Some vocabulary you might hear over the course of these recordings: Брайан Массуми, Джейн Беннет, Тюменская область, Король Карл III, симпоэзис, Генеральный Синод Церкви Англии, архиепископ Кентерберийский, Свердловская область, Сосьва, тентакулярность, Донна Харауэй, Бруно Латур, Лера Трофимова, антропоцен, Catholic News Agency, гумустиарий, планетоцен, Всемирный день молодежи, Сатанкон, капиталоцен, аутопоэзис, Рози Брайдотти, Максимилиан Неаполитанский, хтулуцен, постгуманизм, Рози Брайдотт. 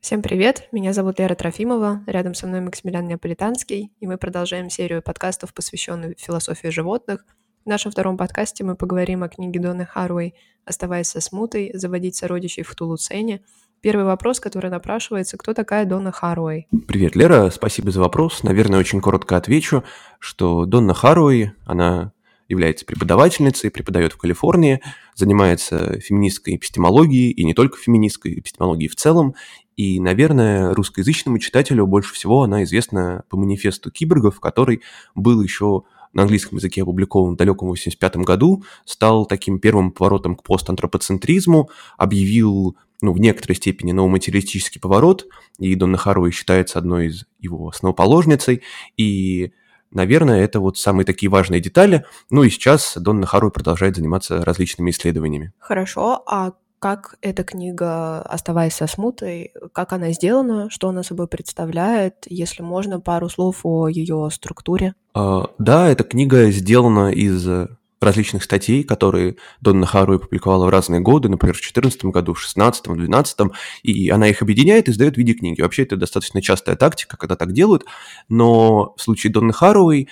Всем привет, меня зовут Лера Трофимова, рядом со мной Максимилиан Неаполитанский, и мы продолжаем серию подкастов, посвященную философии животных. В нашем втором подкасте мы поговорим о книге Донны Харауэй «Оставаясь со смутой. Заводить сородичей в хтулуцене». Первый вопрос, который напрашивается, кто такая Донна Харауэй? Привет, Лера, спасибо за вопрос. Наверное, очень коротко отвечу, что Донна Харауэй, она является преподавательницей, преподает в Калифорнии, занимается феминистской эпистемологией, и не только феминистской эпистемологией в целом. И, наверное, русскоязычному читателю больше всего она известна по манифесту киборгов, который был еще на английском языке опубликован в далеком 1985 году, стал таким первым поворотом к постантропоцентризму, объявил, в некоторой степени новоматериалистический поворот, и Донна Харауэй считается одной из его основоположницей, и... Наверное, это вот самые такие важные детали. И сейчас Донна Харауэй продолжает заниматься различными исследованиями. Хорошо. А как эта книга «Оставаясь со смутой», как она сделана, что она собой представляет? Если можно, пару слов о ее структуре. Да, эта книга сделана из различных статей, которые Донна Харауэй публиковала в разные годы, например, в 2014 году, в 2016, в 2012, и она их объединяет и издает в виде книги. Вообще, это достаточно частая тактика, когда так делают, но в случае Донны Харауэй,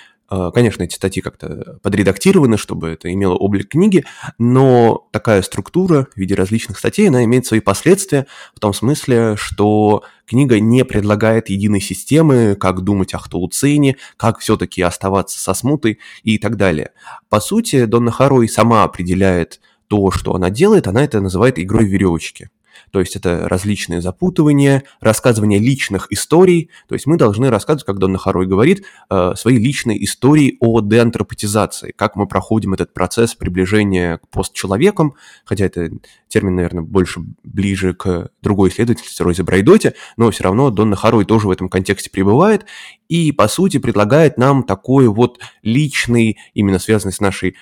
конечно, эти статьи как-то подредактированы, чтобы это имело облик книги, но такая структура в виде различных статей, она имеет свои последствия в том смысле, что книга не предлагает единой системы, как думать о хтулуцене, как все-таки оставаться со смутой и так далее. По сути, Донна Харауэй сама определяет то, что она делает, она это называет игрой в веревочки. То есть это различные запутывания, рассказывание личных историй. То есть мы должны рассказывать, как Донна Харауэй говорит, свои личные истории о деантропотизации, как мы проходим этот процесс приближения к постчеловекам, хотя это термин, наверное, больше ближе к другой исследовательнице Рози Брайдотте, но все равно Донна Харауэй тоже в этом контексте пребывает и, по сути, предлагает нам такой вот личный, именно связанный с нашей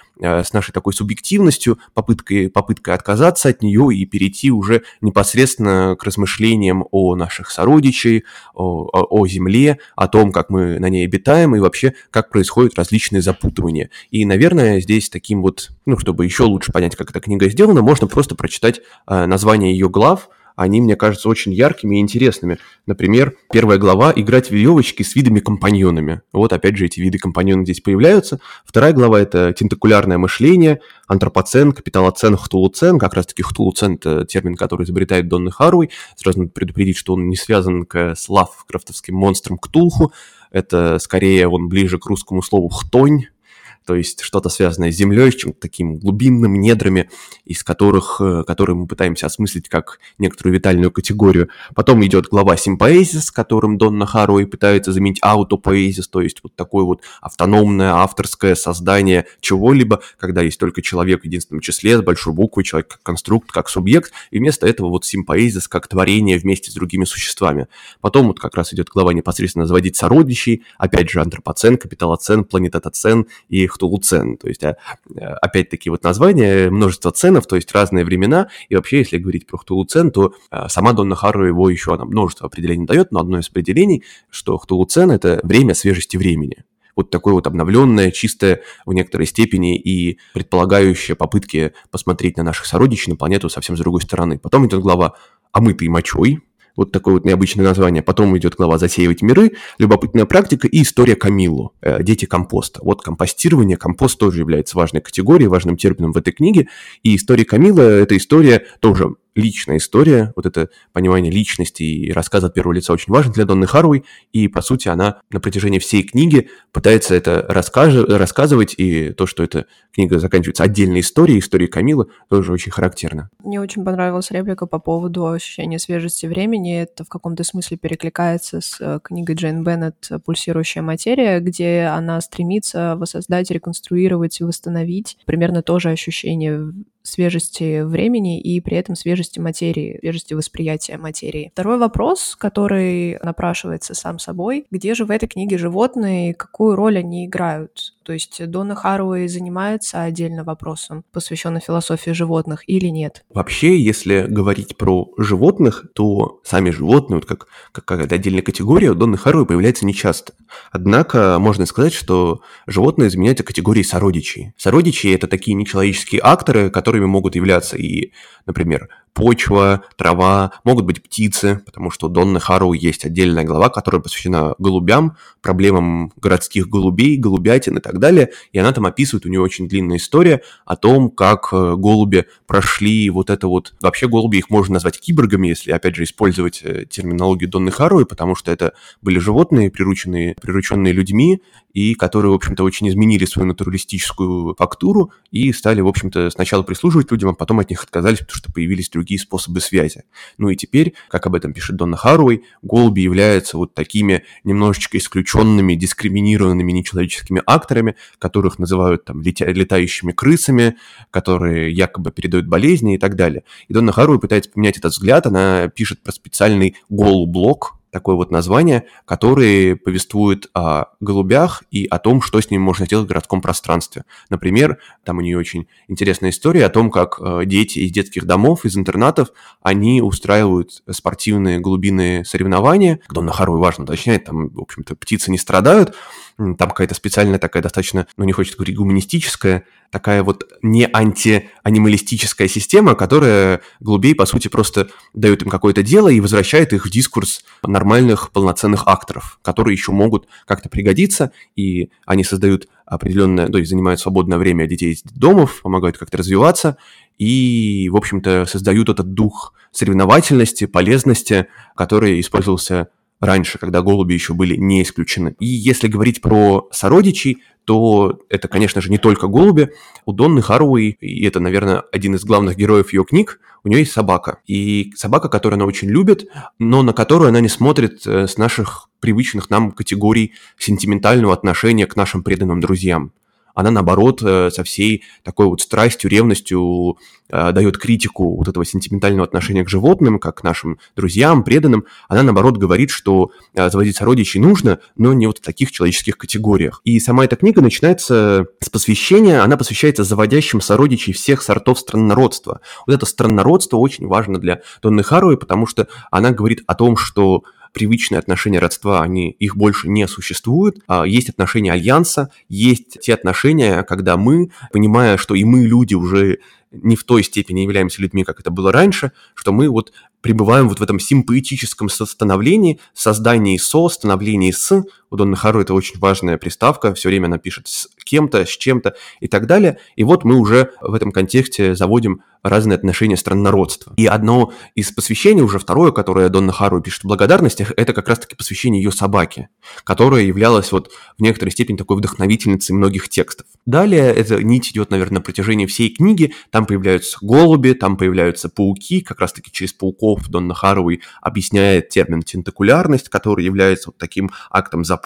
такой субъективностью, попыткой отказаться от нее и перейти уже непосредственно к размышлениям о наших сородичей, о Земле, о том, как мы на ней обитаем и вообще, как происходят различные запутывания. И, наверное, здесь таким вот, чтобы еще лучше понять, как эта книга сделана, можно просто прочитать название ее глав. Они, мне кажется, очень яркими и интересными. Например, первая глава «Играть в веревочки с видами-компаньонами». Вот, опять же, эти виды компаньонов здесь появляются. Вторая глава – это «Тентакулярное мышление», «Антропоцен», «Капиталоцен», «Хтулуцен». Как раз-таки «Хтулуцен» – это термин, который изобретает Донна Харауэй. Сразу надо предупредить, что он не связан с лавкрафтовским монстром Ктулху. Это, скорее, он ближе к русскому слову «хтонь». То есть что-то связанное с землей, с чем-то таким глубинным, недрами, которые мы пытаемся осмыслить как некоторую витальную категорию. Потом идет глава «Симпоэзис», которым Донна Харауэй пытается заменить аутопоэзис, то есть вот такое вот автономное, авторское создание чего-либо, когда есть только человек в единственном числе, с большой буквы, человек как конструкт, как субъект, и вместо этого вот симпоэзис как творение вместе с другими существами. Потом вот как раз идет глава непосредственно «Заводить сородичей», опять же антропоцен, капиталоцен, планетотоцен и хтулуцен, то есть опять-таки вот название, множество ценов, то есть разные времена, и вообще, если говорить про хтулуцен, то сама Донна Харауэй его еще, она множество определений дает, но одно из определений, что хтулуцен – это время свежести времени. Вот такое вот обновленное, чистое в некоторой степени и предполагающее попытки посмотреть на наших сородичей, на планету совсем с другой стороны. Потом идет глава «Омытый мочой», вот такое вот необычное название. Потом идет глава «Засеивать миры», «Любопытная практика» и «История Камиллу», «Дети компоста». Вот компостирование, компост тоже является важной категорией, важным термином в этой книге. И «История Камилла» – это история тоже личная история, вот это понимание личности и рассказ от первого лица очень важен для Донны Харауэй, и, по сути, она на протяжении всей книги пытается это рассказывать, и то, что эта книга заканчивается отдельной историей, истории Камиллы, тоже очень характерно. Мне очень понравилась реплика по поводу ощущения свежести времени, это в каком-то смысле перекликается с книгой Джейн Беннет «Пульсирующая материя», где она стремится воссоздать, реконструировать, восстановить примерно то же ощущение свежести времени и при этом свежести материи, свежести восприятия материи. Второй вопрос, который напрашивается сам собой, где же в этой книге животные, какую роль они играют? То есть Донна Харауэй занимается отдельно вопросом, посвященным философии животных или нет? Вообще, если говорить про животных, то сами животные, вот как отдельная категория, у Донны Харауэй появляется нечасто. Однако можно сказать, что животные заменяются категорией сородичей. Сородичи – это такие нечеловеческие акторы, которыми могут являться и, например, почва, трава, могут быть птицы, потому что у Донны Харауэй есть отдельная глава, которая посвящена голубям, проблемам городских голубей, голубятин и так далее. И она там описывает, у нее очень длинная история о том, как голуби прошли вот это вот... Вообще голуби их можно назвать киборгами, если, опять же, использовать терминологию Донны Харауэй, потому что это были животные, прирученные людьми, и которые, в общем-то, очень изменили свою натуралистическую фактуру и стали, в общем-то, сначала прислуживать людям, а потом от них отказались, потому что появились другие способы связи. Ну и теперь, как об этом пишет Донна Харауэй, голуби являются вот такими немножечко исключенными, дискриминированными нечеловеческими акторами, которых называют там летающими крысами, которые якобы передают болезни и так далее. И Донна Харауэй пытается поменять этот взгляд, она пишет про специальный голублок, такое вот название, которое повествует о голубях и о том, что с ними можно делать в городском пространстве. Например, там у нее очень интересная история о том, как дети из детских домов, из интернатов, они устраивают спортивные голубиные соревнования. Донна Харауэй важно уточняет, там, в общем-то, птицы не страдают. Там какая-то специальная такая достаточно, ну, не хочется говорить гуманистическая, такая вот не антианималистическая система, которая голубей, по сути, просто дает им какое-то дело и возвращает их в дискурс нормальных полноценных акторов, которые еще могут как-то пригодиться, и они создают определенное, то есть занимают свободное время детей из домов, помогают как-то развиваться и, в общем-то, создают этот дух соревновательности, полезности, который использовался раньше, когда голуби еще были не исключены. И если говорить про сородичей, то это, конечно же, не только голуби. У Донны Харауэй, и это, наверное, один из главных героев ее книг, у нее есть собака. И собака, которую она очень любит, но на которую она не смотрит с наших привычных нам категорий сентиментального отношения к нашим преданным друзьям. Она, наоборот, со всей такой вот страстью, ревностью дает критику вот этого сентиментального отношения к животным, как к нашим друзьям, преданным. Она, наоборот, говорит, что заводить сородичей нужно, но не вот в таких человеческих категориях. И сама эта книга начинается с посвящения, она посвящается заводящим сородичей всех сортов страннородства. Вот это страннородство очень важно для Донны Харауэй, потому что она говорит о том, что привычные отношения родства, их больше не существуют. Есть отношения альянса, есть те отношения, когда мы, понимая, что и мы, люди, уже не в той степени являемся людьми, как это было раньше, что мы вот пребываем вот в этом симпатическом становлении, создании со, становлении с. У Донны Харауэй это очень важная приставка, все время она пишет с кем-то, с чем-то и так далее. И вот мы уже в этом контексте заводим разные отношения страннородства. И одно из посвящений, уже второе, которое Донна Харауэй пишет в благодарностях, это как раз-таки посвящение ее собаке, которая являлась вот в некоторой степени такой вдохновительницей многих текстов. Далее эта нить идет, наверное, на протяжении всей книги. Там появляются голуби, там появляются пауки. Как раз-таки через пауков Донна Харауэй объясняет термин тентакулярность, который является вот таким актом запутывания,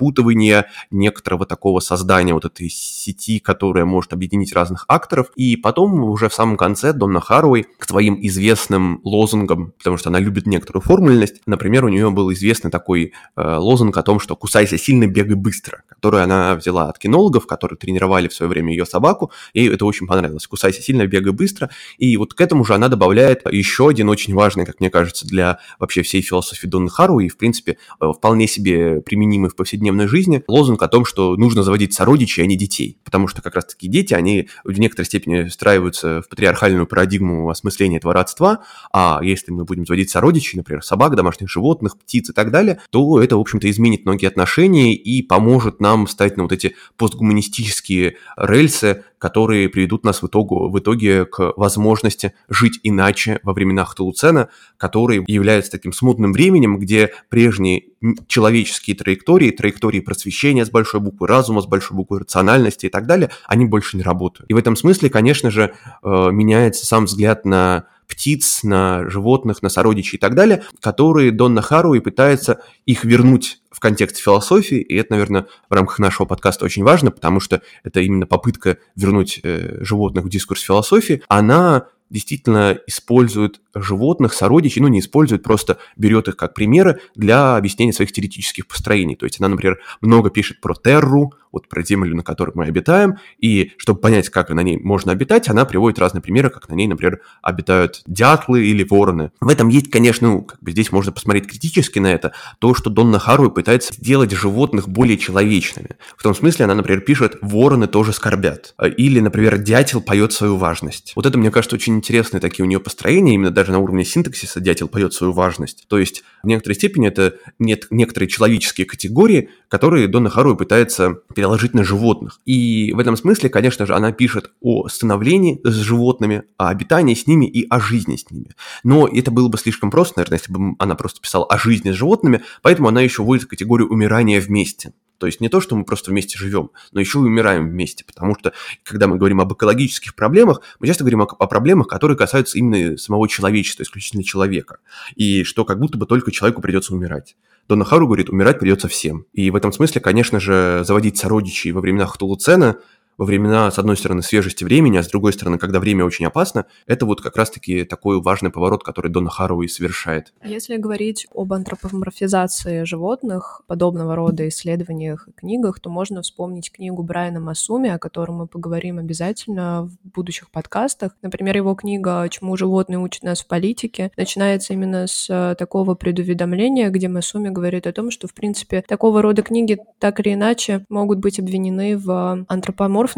некоторого такого создания вот этой сети, которая может объединить разных акторов. И потом уже в самом конце Донна Харауэй к своим известным лозунгам, потому что она любит некоторую формульность. Например, у нее был известный такой лозунг о том, что «кусайся сильно, бегай быстро», который она взяла от кинологов, которые тренировали в свое время ее собаку, ей это очень понравилось. «Кусайся сильно, бегай быстро». И вот к этому же она добавляет еще один очень важный, как мне кажется, для вообще всей философии Донны Харауэй и, в принципе, вполне себе применимый в повседневной жизни лозунг о том, что нужно заводить сородичей, а не детей. Потому что как раз-таки дети, они в некоторой степени встраиваются в патриархальную парадигму осмысления этого родства, а если мы будем заводить сородичей, например, собак, домашних животных, птиц и так далее, то это, в общем-то, изменит многие отношения и поможет нам встать на вот эти постгуманистические рельсы, которые приведут нас в итоге к возможности жить иначе во времена хтулуцена, который является таким смутным временем, где прежние человеческие траектории просвещения с большой буквы разума, с большой буквы рациональности и так далее, они больше не работают. И в этом смысле, конечно же, меняется сам взгляд на птиц, на животных, на сородичей и так далее, которые Донна Харауэй пытается их вернуть в контекст философии, и это, наверное, в рамках нашего подкаста очень важно, потому что это именно попытка вернуть животных в дискурс философии. Она действительно использует животных, сородичей, ну не использует, просто берет их как примеры для объяснения своих теоретических построений. То есть она, например, много пишет про терру, вот про землю, на которой мы обитаем, и чтобы понять, как на ней можно обитать, она приводит разные примеры, как на ней, например, обитают дятлы или вороны. В этом есть, конечно, здесь можно посмотреть критически на это, то, что Донна Харауэй пытается сделать животных более человечными. В том смысле она, например, пишет «вороны тоже скорбят», или, например, «дятел поет свою важность». Вот это, мне кажется, очень интересные такие у нее построения, именно даже даже на уровне синтаксиса дятел поет свою важность. То есть в некоторой степени это некоторые человеческие категории, которые Донна Харауэй пытается переложить на животных. И в этом смысле, конечно же, она пишет о становлении с животными, о обитании с ними и о жизни с ними. Но это было бы слишком просто, наверное, если бы она просто писала о жизни с животными, поэтому она еще вводит категорию умирания вместе. То есть не то, что мы просто вместе живем, но еще и умираем вместе, потому что, когда мы говорим об экологических проблемах, мы часто говорим о проблемах, которые касаются именно самого человечества, исключительно человека, и что как будто бы только человеку придется умирать. Донна Харауэй говорит, умирать придется всем. И в этом смысле, конечно же, заводить сородичей во времена хтулуцена, во времена, с одной стороны, свежести времени, а с другой стороны, когда время очень опасно, это вот как раз-таки такой важный поворот, который Донна Харауэй совершает. Если говорить об антропоморфизации животных, подобного рода исследованиях и книгах, то можно вспомнить книгу Брайана Массуми, о которой мы поговорим обязательно в будущих подкастах. Например, его книга «Чему животные учат нас в политике» начинается именно с такого предуведомления, где Массуми говорит о том, что, в принципе, такого рода книги так или иначе могут быть обвинены в антропоморфизации,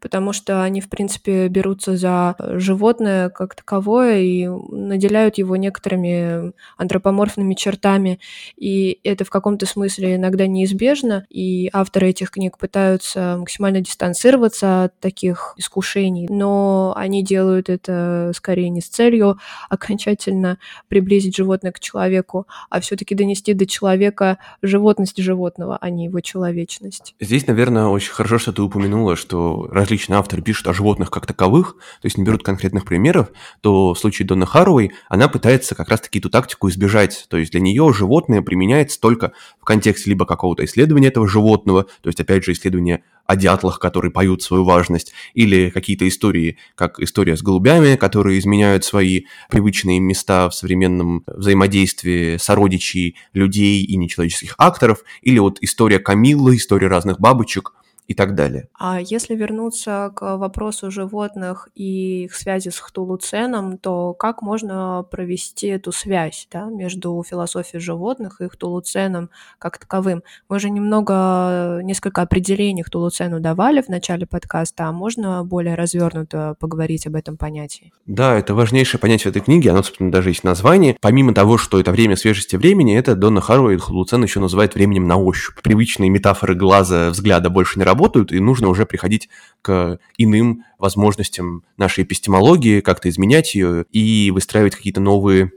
потому что они, в принципе, берутся за животное как таковое и наделяют его некоторыми антропоморфными чертами, и это в каком-то смысле иногда неизбежно, и авторы этих книг пытаются максимально дистанцироваться от таких искушений, но они делают это скорее не с целью окончательно приблизить животное к человеку, а все-таки донести до человека животность животного, а не его человечность. Здесь, наверное, очень хорошо, что ты упомянул, что различные авторы пишут о животных как таковых, то есть не берут конкретных примеров, то в случае Донны Харауэй она пытается как раз-таки эту тактику избежать. То есть для нее животное применяется только в контексте либо какого-то исследования этого животного, то есть, опять же, исследования о дятлах, которые поют свою важность, или какие-то истории, как история с голубями, которые изменяют свои привычные места в современном взаимодействии сородичей, людей и нечеловеческих акторов, или вот история Камиллы, история разных бабочек, и так далее. А если вернуться к вопросу животных и их связи с хтулуценом, то как можно провести эту связь, да, между философией животных и хтулуценом как таковым? Мы же несколько определений хтулуцену давали в начале подкаста, а можно более развернуто поговорить об этом понятии? Да, это важнейшее понятие в этой книге, оно, собственно, даже есть в названии. Помимо того, что это время свежести времени, это Донна Харауэй и хтулуцен еще называют временем на ощупь. Привычные метафоры глаза, взгляда больше не работают, и нужно уже приходить к иным возможностям нашей эпистемологии, как-то изменять ее и выстраивать какие-то новые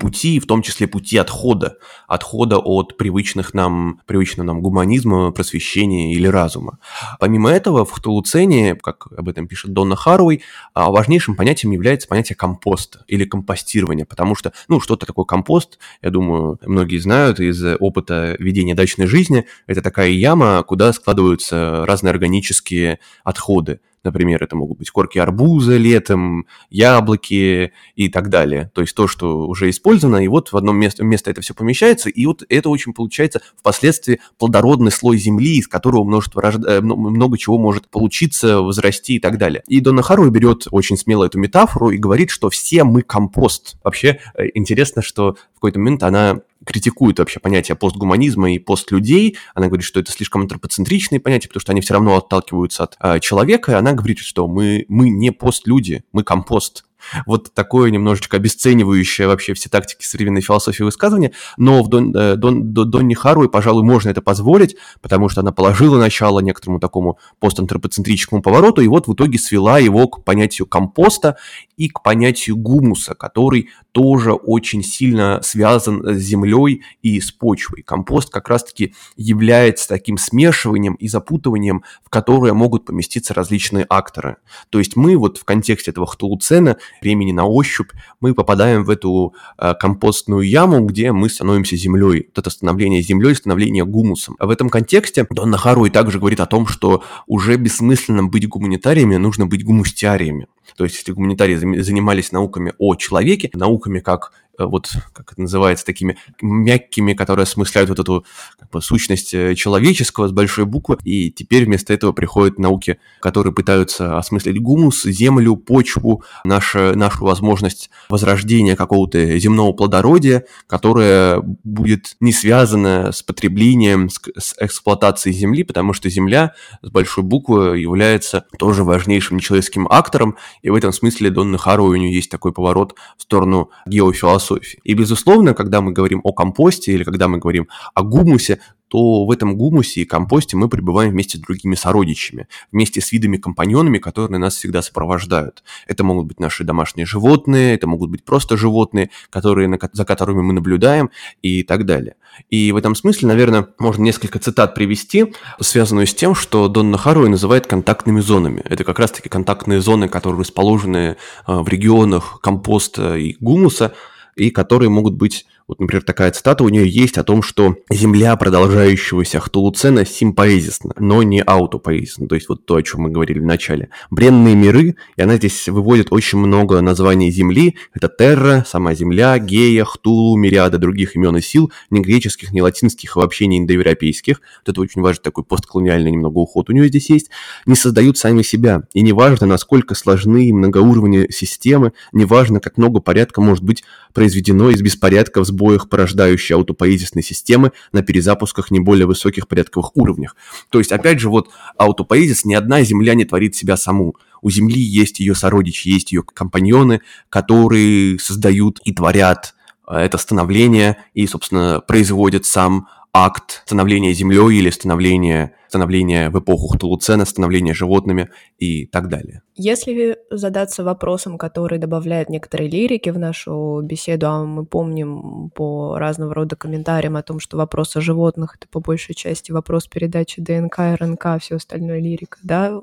пути, в том числе пути отхода от привычного нам гуманизма, просвещения или разума. Помимо этого, в хтулуцене, как об этом пишет Донна Харауэй, важнейшим понятием является понятие компоста или компостирования, потому что, что такое компост, я думаю, многие знают из опыта ведения дачной жизни, это такая яма, куда складываются разные органические отходы. Например, это могут быть корки арбуза летом, яблоки и так далее. То есть то, что уже использовано, и вот в одно место это все помещается, и вот это очень получается впоследствии плодородный слой земли, из которого много чего может получиться, возрасти и так далее. И Донна Харауэй берет очень смело эту метафору и говорит, что все мы компост. Вообще интересно, что в какой-то момент она критикует вообще понятие постгуманизма и постлюдей. Она говорит, что это слишком антропоцентричные понятия, потому что они все равно отталкиваются от человека, и она говорит, что мы не постлюди, мы компост. Вот такое немножечко обесценивающее вообще все тактики современной философии высказывания, но в Донне Харауэй, пожалуй, можно это позволить, потому что она положила начало некоторому такому постантропоцентрическому повороту, и вот в итоге свела его к понятию компоста и к понятию гумуса, который тоже очень сильно связан с землей и с почвой. Компост как раз-таки является таким смешиванием и запутыванием, в которое могут поместиться различные акторы. То есть мы вот в контексте этого хтулуцена времени на ощупь, мы попадаем в эту компостную яму, где мы становимся землей. Вот это становление землей, становление гумусом. В этом контексте Донна Харауэй также говорит о том, что уже бессмысленно быть гуманитариями, нужно быть гумустиариями. То есть, если гуманитарии занимались науками о человеке, науками как вот, как это называется, такими мягкими, которые осмысляют вот эту как бы сущность человеческого с большой буквы, и теперь вместо этого приходят науки, которые пытаются осмыслить гумус, землю, почву, нашу возможность возрождения какого-то земного плодородия, которое будет не связано с потреблением, с эксплуатацией земли, потому что земля с большой буквы является тоже важнейшим нечеловеческим актором, и в этом смысле Донна Харауэй, у нее есть такой поворот в сторону геофилософии. И, безусловно, когда мы говорим о компосте или когда мы говорим о гумусе, то в этом гумусе и компосте мы пребываем вместе с другими сородичами, вместе с видами-компаньонами, которые нас всегда сопровождают. Это могут быть наши домашние животные, это могут быть просто животные, за которыми мы наблюдаем, и так далее. И в этом смысле, наверное, можно несколько цитат привести, связанную с тем, что Донна Харауэй называет контактными зонами. Это как раз-таки контактные зоны, которые расположены в регионах компоста и гумуса, и которые могут быть... Вот, например, такая цитата у нее есть о том, что земля продолжающегося хтулуцена симпоэзисна, но не аутопоэзисна, то есть вот то, о чем мы говорили в начале. Бренные миры, и она здесь выводит очень много названий земли, это Терра, сама земля, Гея, Хтулу, мириады других имен и сил, ни греческих, ни латинских, и вообще не индоевропейских, вот это очень важный такой постколониальный немного уход у нее здесь есть, не создают сами себя, и неважно, насколько сложны многоуровневые системы, неважно, как много порядка может быть произведено из беспорядков, сбоях, порождающие аутопоэзисные системы на перезапусках не более высоких порядковых уровнях. То есть, опять же, вот аутопоэзис, ни одна земля не творит себя саму. У земли есть ее сородичи, есть ее компаньоны, которые создают и творят это становление и, собственно, производят сам акт становления землей или становления в эпоху хтулуцена, становления животными и так далее. Если задаться вопросом, который добавляет некоторые лирики в нашу беседу, а мы помним по разного рода комментариям о том, что вопрос о животных — это по большей части вопрос передачи ДНК, РНК, все остальное лирика, да,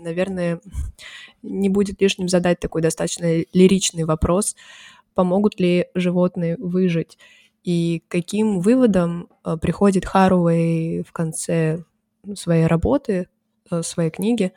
наверное, не будет лишним задать такой достаточно лиричный вопрос, помогут ли животные выжить. И каким выводом приходит Харауэй в конце своей работы, своей книги?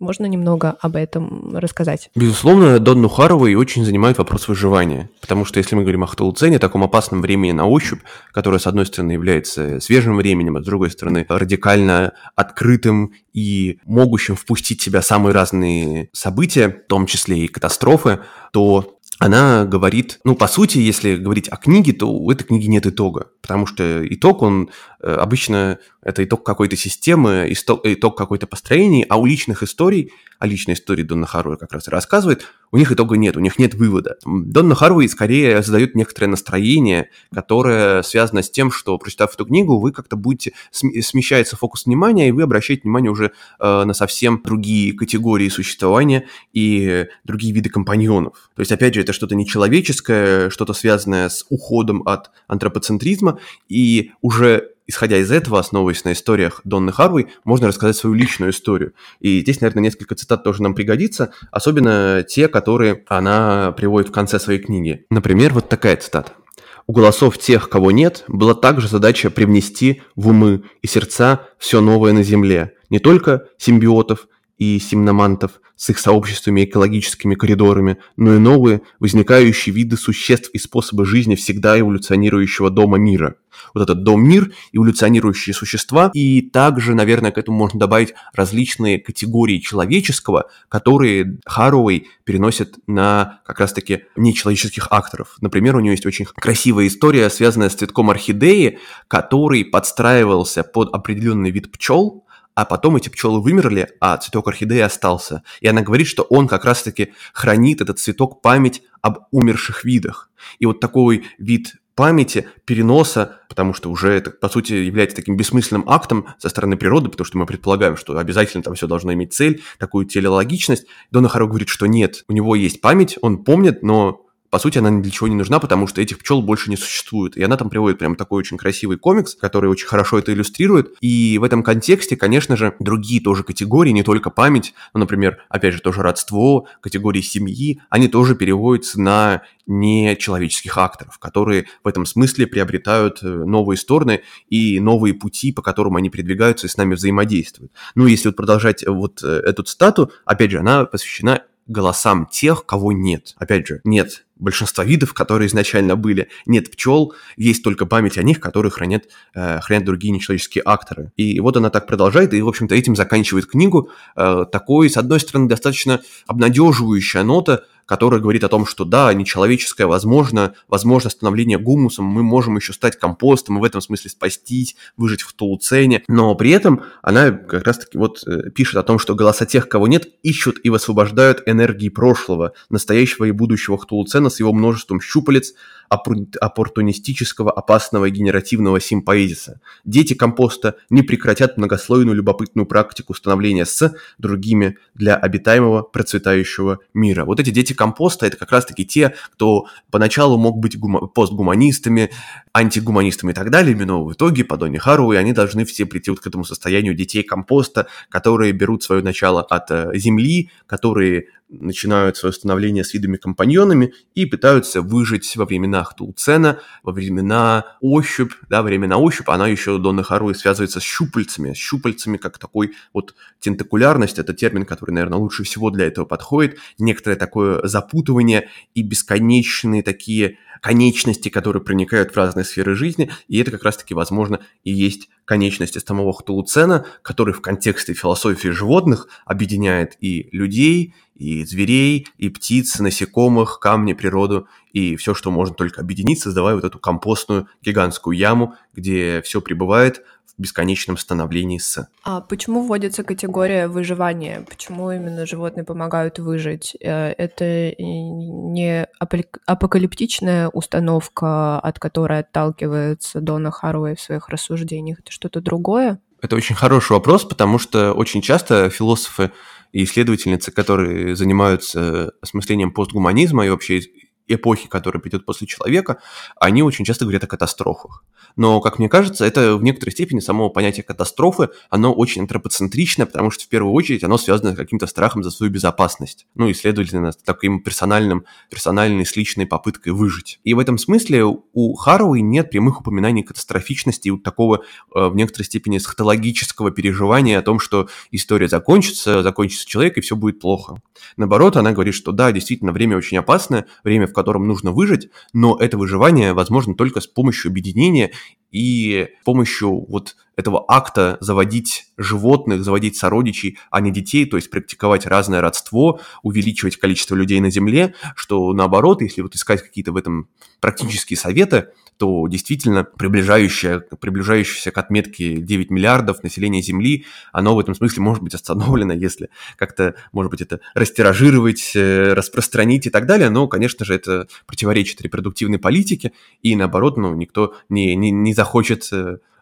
Можно немного об этом рассказать? Безусловно, Донну Харауэй очень занимает вопрос выживания, потому что если мы говорим о хтулуцене, таком опасном времени на ощупь, которое, с одной стороны, является свежим временем, а с другой стороны, радикально открытым и могущим впустить в себя самые разные события, в том числе и катастрофы, то... Она говорит, по сути, если говорить о книге, то у этой книги нет итога, потому что итог, он обычно, это итог какой-то системы, итог какой-то построения, а у личных историй, о личной истории Донна Харауэй как раз и рассказывает, у них итога нет, у них нет вывода. Донна Харауэй скорее задает некоторое настроение, которое связано с тем, что, прочитав эту книгу, вы как-то будете, смещается фокус внимания, и вы обращаете внимание уже на совсем другие категории существования и другие виды компаньонов. То есть, опять же, это что-то нечеловеческое, что-то связанное с уходом от антропоцентризма, и уже исходя из этого, основываясь на историях Донны Харауэй, можно рассказать свою личную историю. И здесь, наверное, несколько цитат тоже нам пригодится, особенно те, которые она приводит в конце своей книги. Например, вот такая цитата. «У голосов тех, кого нет, была также задача привнести в умы и сердца все новое на земле, не только симбиотов и симномантов с их сообществами и экологическими коридорами, но и новые, возникающие виды существ и способы жизни всегда эволюционирующего дома мира». Вот этот дом-мир, эволюционирующие существа, и также, наверное, к этому можно добавить различные категории человеческого, которые Харауэй переносит на как раз-таки нечеловеческих акторов. Например, у нее есть очень красивая история, связанная с цветком орхидеи, который подстраивался под определенный вид пчел, а потом эти пчелы вымерли, а цветок орхидеи остался. И она говорит, что он как раз-таки хранит, этот цветок, память об умерших видах. И вот такой вид памяти, переноса, потому что уже это, по сути, является таким бессмысленным актом со стороны природы, потому что мы предполагаем, что обязательно там все должно иметь цель, такую телеологичность. Донна Харауэй говорит, что нет, у него есть память, он помнит, но... По сути, она ни для чего не нужна, потому что этих пчел больше не существует. И она там приводит прям такой очень красивый комикс, который очень хорошо это иллюстрирует. И в этом контексте, конечно же, другие тоже категории, не только память, но, например, опять же, тоже родство, категории семьи, они тоже переводятся на нечеловеческих акторов, которые в этом смысле приобретают новые стороны и новые пути, по которым они передвигаются и с нами взаимодействуют. Если продолжать эту цитату, опять же, она посвящена голосам тех, кого нет. Опять же, нет большинства видов, которые изначально были. Нет пчел, есть только память о них, которую хранят другие нечеловеческие акторы. И вот она так продолжает, и, в общем-то, этим заканчивает книгу. Такой, с одной стороны, достаточно обнадеживающая нота, которая говорит о том, что да, нечеловеческое возможно становление гумусом, мы можем еще стать компостом, и в этом смысле спастись, выжить в хтулуцене. Но при этом она как раз-таки вот пишет о том, что голоса тех, кого нет, ищут и высвобождают энергии прошлого, настоящего и будущего хтулуцена с его множеством щупалец, оппортунистического, опасного и генеративного симпоэзиса. Дети компоста не прекратят многослойную любопытную практику становления с другими для обитаемого процветающего мира. Вот эти дети компоста – это как раз-таки те, кто поначалу мог быть постгуманистами, антигуманистами и так далее, но в итоге по Донне Харауэй они должны все прийти вот к этому состоянию детей компоста, которые берут свое начало от земли, которые начинают свое становление с видами-компаньонами и пытаются выжить во времена хтулуцена, во времена ощупь. Да, времена ощупь, она еще, Донна Харауэй, связывается с щупальцами. С щупальцами как такой вот тентакулярность, это термин, который, наверное, лучше всего для этого подходит. Некоторое такое запутывание и бесконечные такие конечности, которые проникают в разные сферы жизни, и это как раз-таки, возможно, и есть конечности самого хтулуцена, который в контексте философии животных объединяет и людей, и зверей, и птиц, насекомых, камни, природу, и все, что можно только объединить, создавая вот эту компостную гигантскую яму, где все пребывает в бесконечном становлении с... А почему вводится категория выживания? Почему именно животные помогают выжить? Это не апокалиптичная установка, от которой отталкивается Донна Харауэй в своих рассуждениях? Это что-то другое? Это очень хороший вопрос, потому что очень часто философы и исследовательницы, которые занимаются осмыслением постгуманизма и вообще эпохи, которая придет после человека, они очень часто говорят о катастрофах. Но, как мне кажется, это в некоторой степени само понятие катастрофы, оно очень антропоцентрично, потому что в первую очередь оно связано с каким-то страхом за свою безопасность. Ну и, следовательно, с таким персональной, с личной попыткой выжить. И в этом смысле у Харауэй нет прямых упоминаний катастрофичности и вот такого, в некоторой степени, схтологического переживания о том, что история закончится человек, и все будет плохо. Наоборот, она говорит, что да, действительно, время очень опасное, время, в котором нужно выжить, но это выживание возможно только с помощью объединения и с помощью вот этого акта заводить животных, заводить сородичей, а не детей, то есть практиковать разное родство, увеличивать количество людей на земле, что наоборот, если вот искать какие-то в этом практические советы, то действительно приближающееся к отметке 9 миллиардов населения Земли, оно в этом смысле может быть остановлено, если как-то, может быть, это растиражировать, распространить и так далее, но, конечно же, это противоречит репродуктивной политике, и наоборот, никто не захочет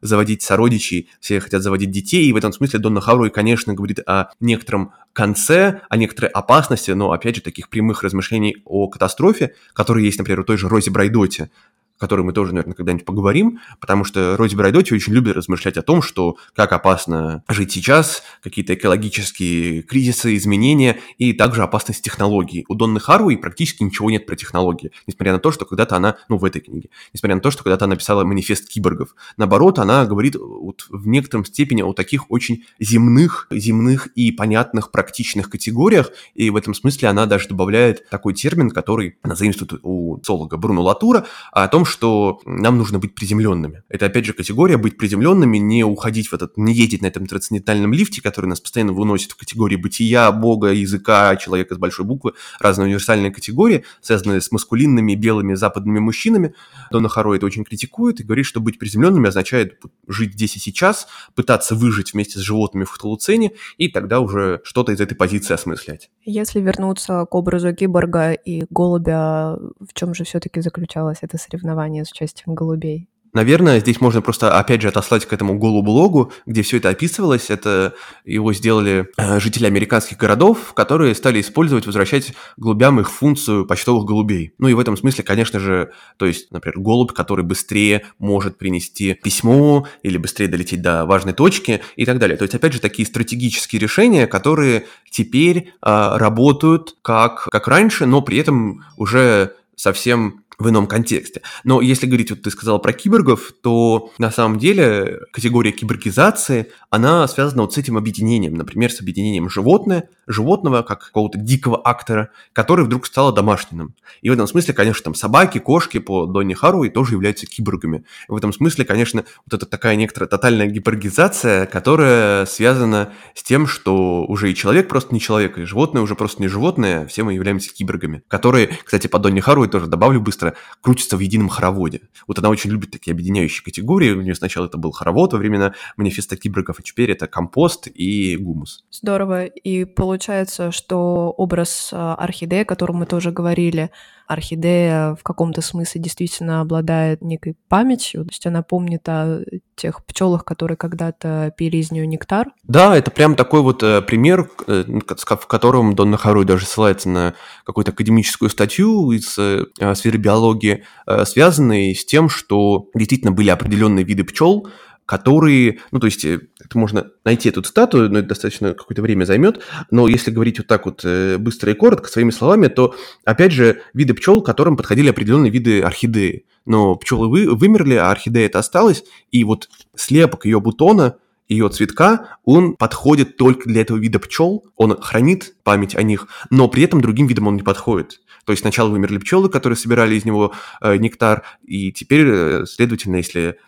заводить сородичей, все хотят заводить детей, и в этом смысле Донна Харауэй, конечно, говорит о некотором конце, о некоторой опасности, но, опять же, таких прямых размышлений о катастрофе, которые есть, например, у той же Рози Брайдотти, о которой мы тоже, наверное, когда-нибудь поговорим, потому что Рози Брайдотти очень любит размышлять о том, что как опасно жить сейчас, какие-то экологические кризисы, изменения, и также опасность технологий. У Донны Харауэй практически ничего нет про технологии, несмотря на то, что когда-то она, в этой книге, несмотря на то, что когда-то она писала «Манифест киборгов». Наоборот, она говорит вот в некотором степени о таких очень земных и понятных практичных категориях, и в этом смысле она даже добавляет такой термин, который она заимствует у социолога Бруно Латура, о том, что нам нужно быть приземленными. Это, опять же, категория быть приземленными, не уходить в этот, не ездить на этом трансцендентальном лифте, который нас постоянно выносит в категории бытия, бога, языка, человека с большой буквы, разные универсальные категории, связанные с маскулинными, белыми, западными мужчинами. Донна Харауэй это очень критикует и говорит, что быть приземленными означает жить здесь и сейчас, пытаться выжить вместе с животными в хтулуцене и тогда уже что-то из этой позиции осмыслять. Если вернуться к образу киборга и голубя, в чем же все-таки заключалось это соревнование с участием голубей? Наверное, здесь можно просто, опять же, отослать к этому голублогу, где все это описывалось. Это его сделали жители американских городов, которые стали возвращать голубям их функцию почтовых голубей. Ну и в этом смысле, конечно же, то есть, например, голубь, который быстрее может принести письмо или быстрее долететь до важной точки и так далее. То есть, опять же, такие стратегические решения, которые теперь работают как раньше, но при этом уже совсем в ином контексте. Но если говорить, вот ты сказал про киборгов, то на самом деле категория киборгизации, она связана вот с этим объединением, например, с объединением животного как какого-то дикого актора, который вдруг стал домашним. И в этом смысле, конечно, там собаки, кошки по Донне Харауэй тоже являются киборгами. И в этом смысле, конечно, вот это такая некоторая тотальная гиборгизация, которая связана с тем, что уже и человек просто не человек, и животное уже просто не животное, все мы являемся киборгами, которые, кстати, по Донне Харауэй тоже добавлю быстро, крутится в едином хороводе. Вот она очень любит такие объединяющие категории. У нее сначала это был хоровод во времена манифеста киборгов, а теперь это компост и гумус. Здорово. И получается, что образ орхидеи, о котором мы тоже говорили, орхидея в каком-то смысле действительно обладает некой памятью. То есть она помнит о тех пчелах, которые когда-то пили из нее нектар. Да, это прям такой вот пример, в котором Донна Харауэй даже ссылается на какую-то академическую статью из сферы биологии, связанной с тем, что действительно были определенные виды пчел, которые, ну, то есть, это можно найти эту цитату, но это достаточно какое-то время займет, но если говорить вот так вот быстро и коротко, своими словами, то, опять же, виды пчел, к которым подходили определенные виды орхидеи. Но пчелы вымерли, а орхидея это осталась, и вот слепок ее бутона, ее цветка, он подходит только для этого вида пчел, он хранит память о них, но при этом другим видам он не подходит. То есть сначала вымерли пчелы, которые собирали из него нектар, и теперь, следовательно, если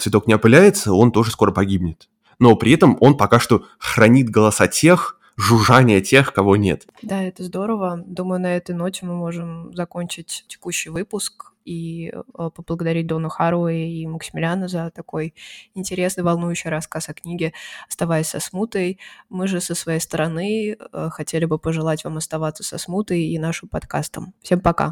цветок не опыляется, он тоже скоро погибнет. Но при этом он пока что хранит голоса тех, жужжание тех, кого нет. Да, это здорово. Думаю, на этой ноте мы можем закончить текущий выпуск и поблагодарить Донну Харауэй и Максимилиана за такой интересный, волнующий рассказ о книге «Оставаясь со смутой». Мы же со своей стороны хотели бы пожелать вам оставаться со смутой и нашим подкастом. Всем пока!